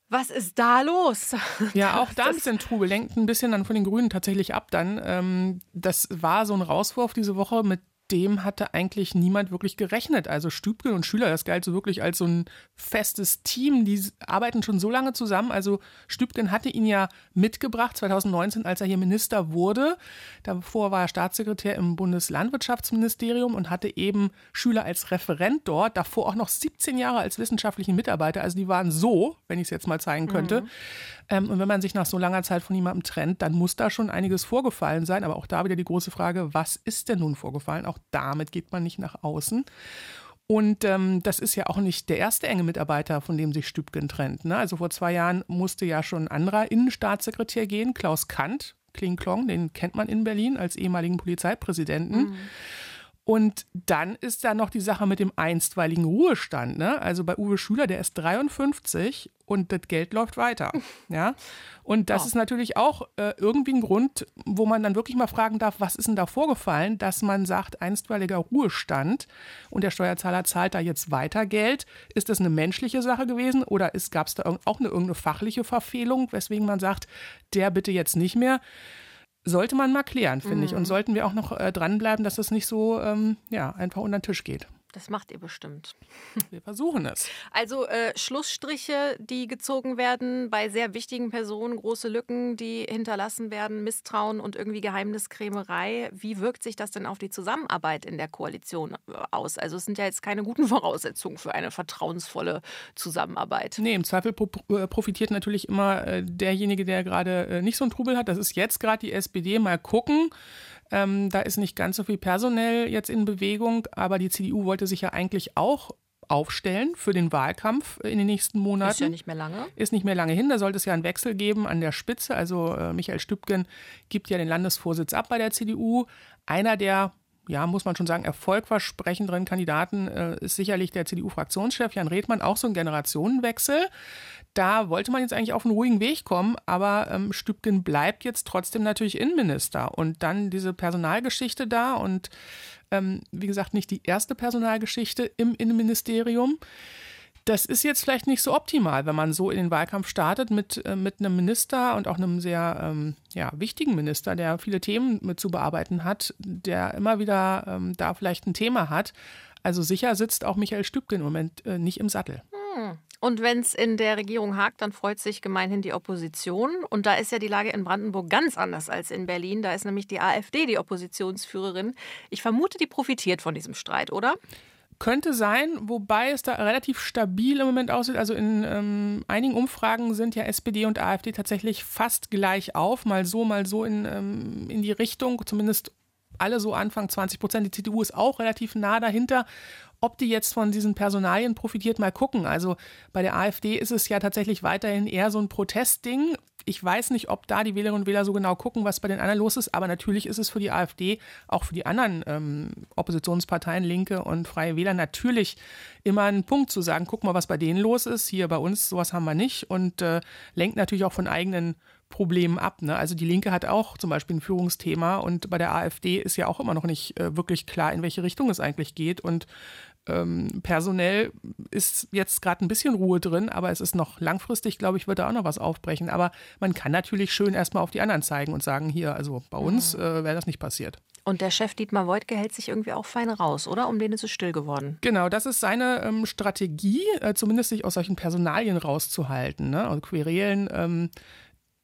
was ist da los? Ja, auch da ein bisschen Trubel, lenkt ein bisschen dann von den Grünen tatsächlich ab dann. Das war so ein Rauswurf diese Woche, mit dem hatte eigentlich niemand wirklich gerechnet. Also Stübgen und Schüler, das galt so wirklich als so ein festes Team. Die arbeiten schon so lange zusammen. Also Stübgen hatte ihn ja mitgebracht 2019, als er hier Minister wurde. Davor war er Staatssekretär im Bundeslandwirtschaftsministerium und hatte eben Schüler als Referent dort. Davor auch noch 17 Jahre als wissenschaftlichen Mitarbeiter. Also die waren so, wenn ich es jetzt mal zeigen könnte. Und wenn man sich nach so langer Zeit von jemandem trennt, dann muss da schon einiges vorgefallen sein. Aber auch da wieder die große Frage, was ist denn nun vorgefallen? Auch damit geht man nicht nach außen. Und das ist ja auch nicht der erste enge Mitarbeiter, von dem sich Stübgen trennt. Ne? Also vor 2 Jahren musste ja schon ein anderer Innenstaatssekretär gehen, Klaus Kant, Kling Klong, den kennt man in Berlin als ehemaligen Polizeipräsidenten. Und dann ist da noch die Sache mit dem einstweiligen Ruhestand. Ne? Also bei Uwe Schüler, der ist 53 und das Geld läuft weiter. Ja? Und das ist natürlich auch irgendwie ein Grund, wo man dann wirklich mal fragen darf, was ist denn da vorgefallen, dass man sagt, einstweiliger Ruhestand und der Steuerzahler zahlt da jetzt weiter Geld. Ist das eine menschliche Sache gewesen oder gab es da auch irgendeine fachliche Verfehlung, weswegen man sagt, der bitte jetzt nicht mehr? Sollte man mal klären, finde ich. Und sollten wir auch noch dranbleiben, dass das nicht so einfach unter den Tisch geht. Das macht ihr bestimmt. Wir versuchen es. Also Schlussstriche, die gezogen werden bei sehr wichtigen Personen, große Lücken, die hinterlassen werden, Misstrauen und irgendwie Geheimniskrämerei. Wie wirkt sich das denn auf die Zusammenarbeit in der Koalition aus? Also es sind ja jetzt keine guten Voraussetzungen für eine vertrauensvolle Zusammenarbeit. Nee, im Zweifel profitiert natürlich immer derjenige, der gerade nicht so einen Trubel hat. Das ist jetzt gerade die SPD. Mal gucken. Da ist nicht ganz so viel personell jetzt in Bewegung, aber die CDU wollte sich ja eigentlich auch aufstellen für den Wahlkampf in den nächsten Monaten. Ist ja nicht mehr lange. Ist nicht mehr lange hin. Da sollte es ja einen Wechsel geben an der Spitze. Also Michael Stübgen gibt ja den Landesvorsitz ab bei der CDU. Einer der, ja, muss man schon sagen, erfolgversprechenden Kandidaten ist sicherlich der CDU-Fraktionschef Jan Redmann. Auch so ein Generationenwechsel. Da wollte man jetzt eigentlich auf einen ruhigen Weg kommen, aber Stübgen bleibt jetzt trotzdem natürlich Innenminister. Und dann diese Personalgeschichte da und wie gesagt, nicht die erste Personalgeschichte im Innenministerium. Das ist jetzt vielleicht nicht so optimal, wenn man so in den Wahlkampf startet mit einem Minister und auch einem sehr wichtigen Minister, der viele Themen mit zu bearbeiten hat, der immer wieder da vielleicht ein Thema hat. Also sicher sitzt auch Michael Stübgen im Moment nicht im Sattel. Und wenn es in der Regierung hakt, dann freut sich gemeinhin die Opposition. Und da ist ja die Lage in Brandenburg ganz anders als in Berlin. Da ist nämlich die AfD die Oppositionsführerin. Ich vermute, die profitiert von diesem Streit, oder? Könnte sein, wobei es da relativ stabil im Moment aussieht. Also in einigen Umfragen sind ja SPD und AfD tatsächlich fast gleich auf. Mal so in die Richtung, zumindest alle so Anfang 20%. Die CDU ist auch relativ nah dahinter. Ob die jetzt von diesen Personalien profitiert, mal gucken. Also bei der AfD ist es ja tatsächlich weiterhin eher so ein Protestding. Ich weiß nicht, ob da die Wählerinnen und Wähler so genau gucken, was bei den anderen los ist. Aber natürlich ist es für die AfD, auch für die anderen Oppositionsparteien, Linke und Freie Wähler, natürlich immer ein Punkt zu sagen, guck mal, was bei denen los ist. Hier bei uns, sowas haben wir nicht. Und lenkt natürlich auch von eigenen Problemen ab. Ne? Also die Linke hat auch zum Beispiel ein Führungsthema. Und bei der AfD ist ja auch immer noch nicht wirklich klar, in welche Richtung es eigentlich geht. Und personell ist jetzt gerade ein bisschen Ruhe drin, aber es ist noch langfristig, glaube ich, wird da auch noch was aufbrechen. Aber man kann natürlich schön erstmal auf die anderen zeigen und sagen, hier, also bei uns wäre das nicht passiert. Und der Chef Dietmar Woidke hält sich irgendwie auch fein raus, oder? Um den ist es still geworden. Genau, das ist seine Strategie, zumindest sich aus solchen Personalien rauszuhalten, ne? Also Querelen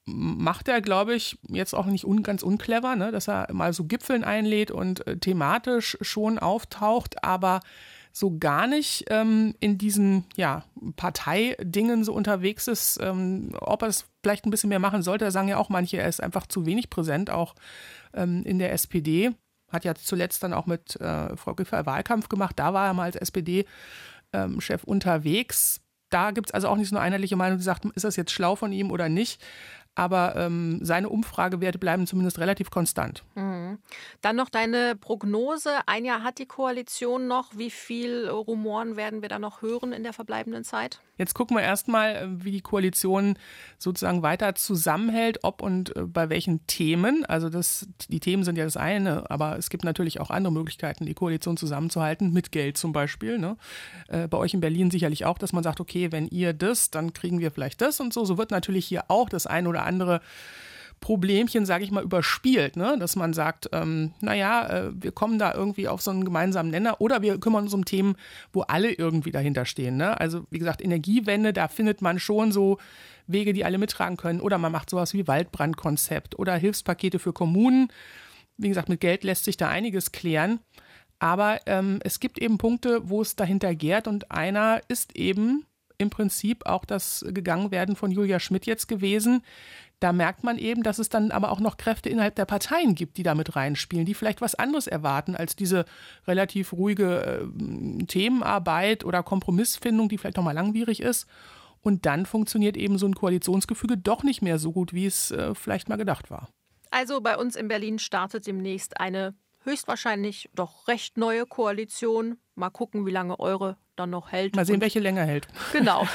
macht er, glaube ich, jetzt auch nicht ganz unclever, ne? Dass er mal so Gipfeln einlädt und thematisch schon auftaucht, aber so gar nicht in diesen Parteidingen so unterwegs ist. Ob er es vielleicht ein bisschen mehr machen sollte, da sagen ja auch manche, er ist einfach zu wenig präsent, auch in der SPD. Hat ja zuletzt dann auch mit Frau Giffey Wahlkampf gemacht, da war er mal als SPD-Chef unterwegs. Da gibt es also auch nicht so eine einheitliche Meinung, die sagt, ist das jetzt schlau von ihm oder nicht. Aber seine Umfragewerte bleiben zumindest relativ konstant. Mhm. Dann noch deine Prognose. Ein Jahr hat die Koalition noch. Wie viel Rumoren werden wir da noch hören in der verbleibenden Zeit? Jetzt gucken wir erstmal, wie die Koalition sozusagen weiter zusammenhält, ob und bei welchen Themen. Also die Themen sind ja das eine, aber es gibt natürlich auch andere Möglichkeiten, die Koalition zusammenzuhalten, mit Geld zum Beispiel. Ne? Bei euch in Berlin sicherlich auch, dass man sagt, okay, wenn ihr das, dann kriegen wir vielleicht das und so. So wird natürlich hier auch das eine oder andere Problemchen, sage ich mal, überspielt, ne? Dass man sagt, wir kommen da irgendwie auf so einen gemeinsamen Nenner oder wir kümmern uns um Themen, wo alle irgendwie dahinter stehen, ne? Also wie gesagt, Energiewende, da findet man schon so Wege, die alle mittragen können, oder man macht sowas wie Waldbrandkonzept oder Hilfspakete für Kommunen. Wie gesagt, mit Geld lässt sich da einiges klären, aber es gibt eben Punkte, wo es dahinter gärt, und einer ist eben im Prinzip auch das Gegangenwerden von Julia Schmidt jetzt gewesen. Da merkt man eben, dass es dann aber auch noch Kräfte innerhalb der Parteien gibt, die da mit reinspielen, die vielleicht was anderes erwarten als diese relativ ruhige Themenarbeit oder Kompromissfindung, die vielleicht auch mal langwierig ist. Und dann funktioniert eben so ein Koalitionsgefüge doch nicht mehr so gut, wie es vielleicht mal gedacht war. Also bei uns in Berlin startet demnächst eine höchstwahrscheinlich doch recht neue Koalition. Mal gucken, wie lange eure dann noch hält. Mal sehen, welche länger hält. Genau.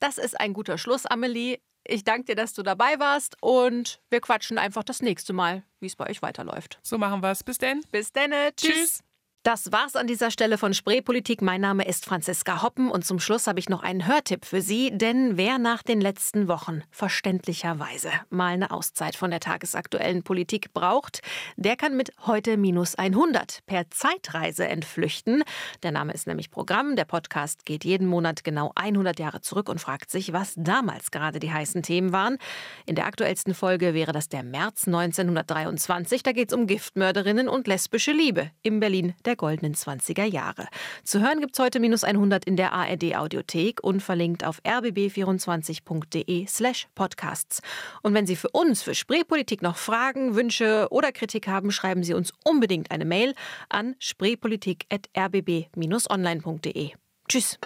Das ist ein guter Schluss, Amelie. Ich danke dir, dass du dabei warst, und wir quatschen einfach das nächste Mal, wie es bei euch weiterläuft. So machen wir es. Bis denn. Bis denn. Tschüss. Das war's an dieser Stelle von Spreepolitik. Mein Name ist Franziska Hoppen und zum Schluss habe ich noch einen Hörtipp für Sie, denn wer nach den letzten Wochen verständlicherweise mal eine Auszeit von der tagesaktuellen Politik braucht, der kann mit heute minus 100 per Zeitreise entflüchten. Der Name ist nämlich Programm. Der Podcast geht jeden Monat genau 100 Jahre zurück und fragt sich, was damals gerade die heißen Themen waren. In der aktuellsten Folge wäre das der März 1923. Da geht's um Giftmörderinnen und lesbische Liebe im Berlin der der goldenen 20er Jahre. Zu hören gibt's heute minus 100 in der ARD-Audiothek und verlinkt auf rbb24.de/podcasts. Und wenn Sie für uns, für Spreepolitik, noch Fragen, Wünsche oder Kritik haben, schreiben Sie uns unbedingt eine Mail an spreepolitik@rbb-online.de. Tschüss.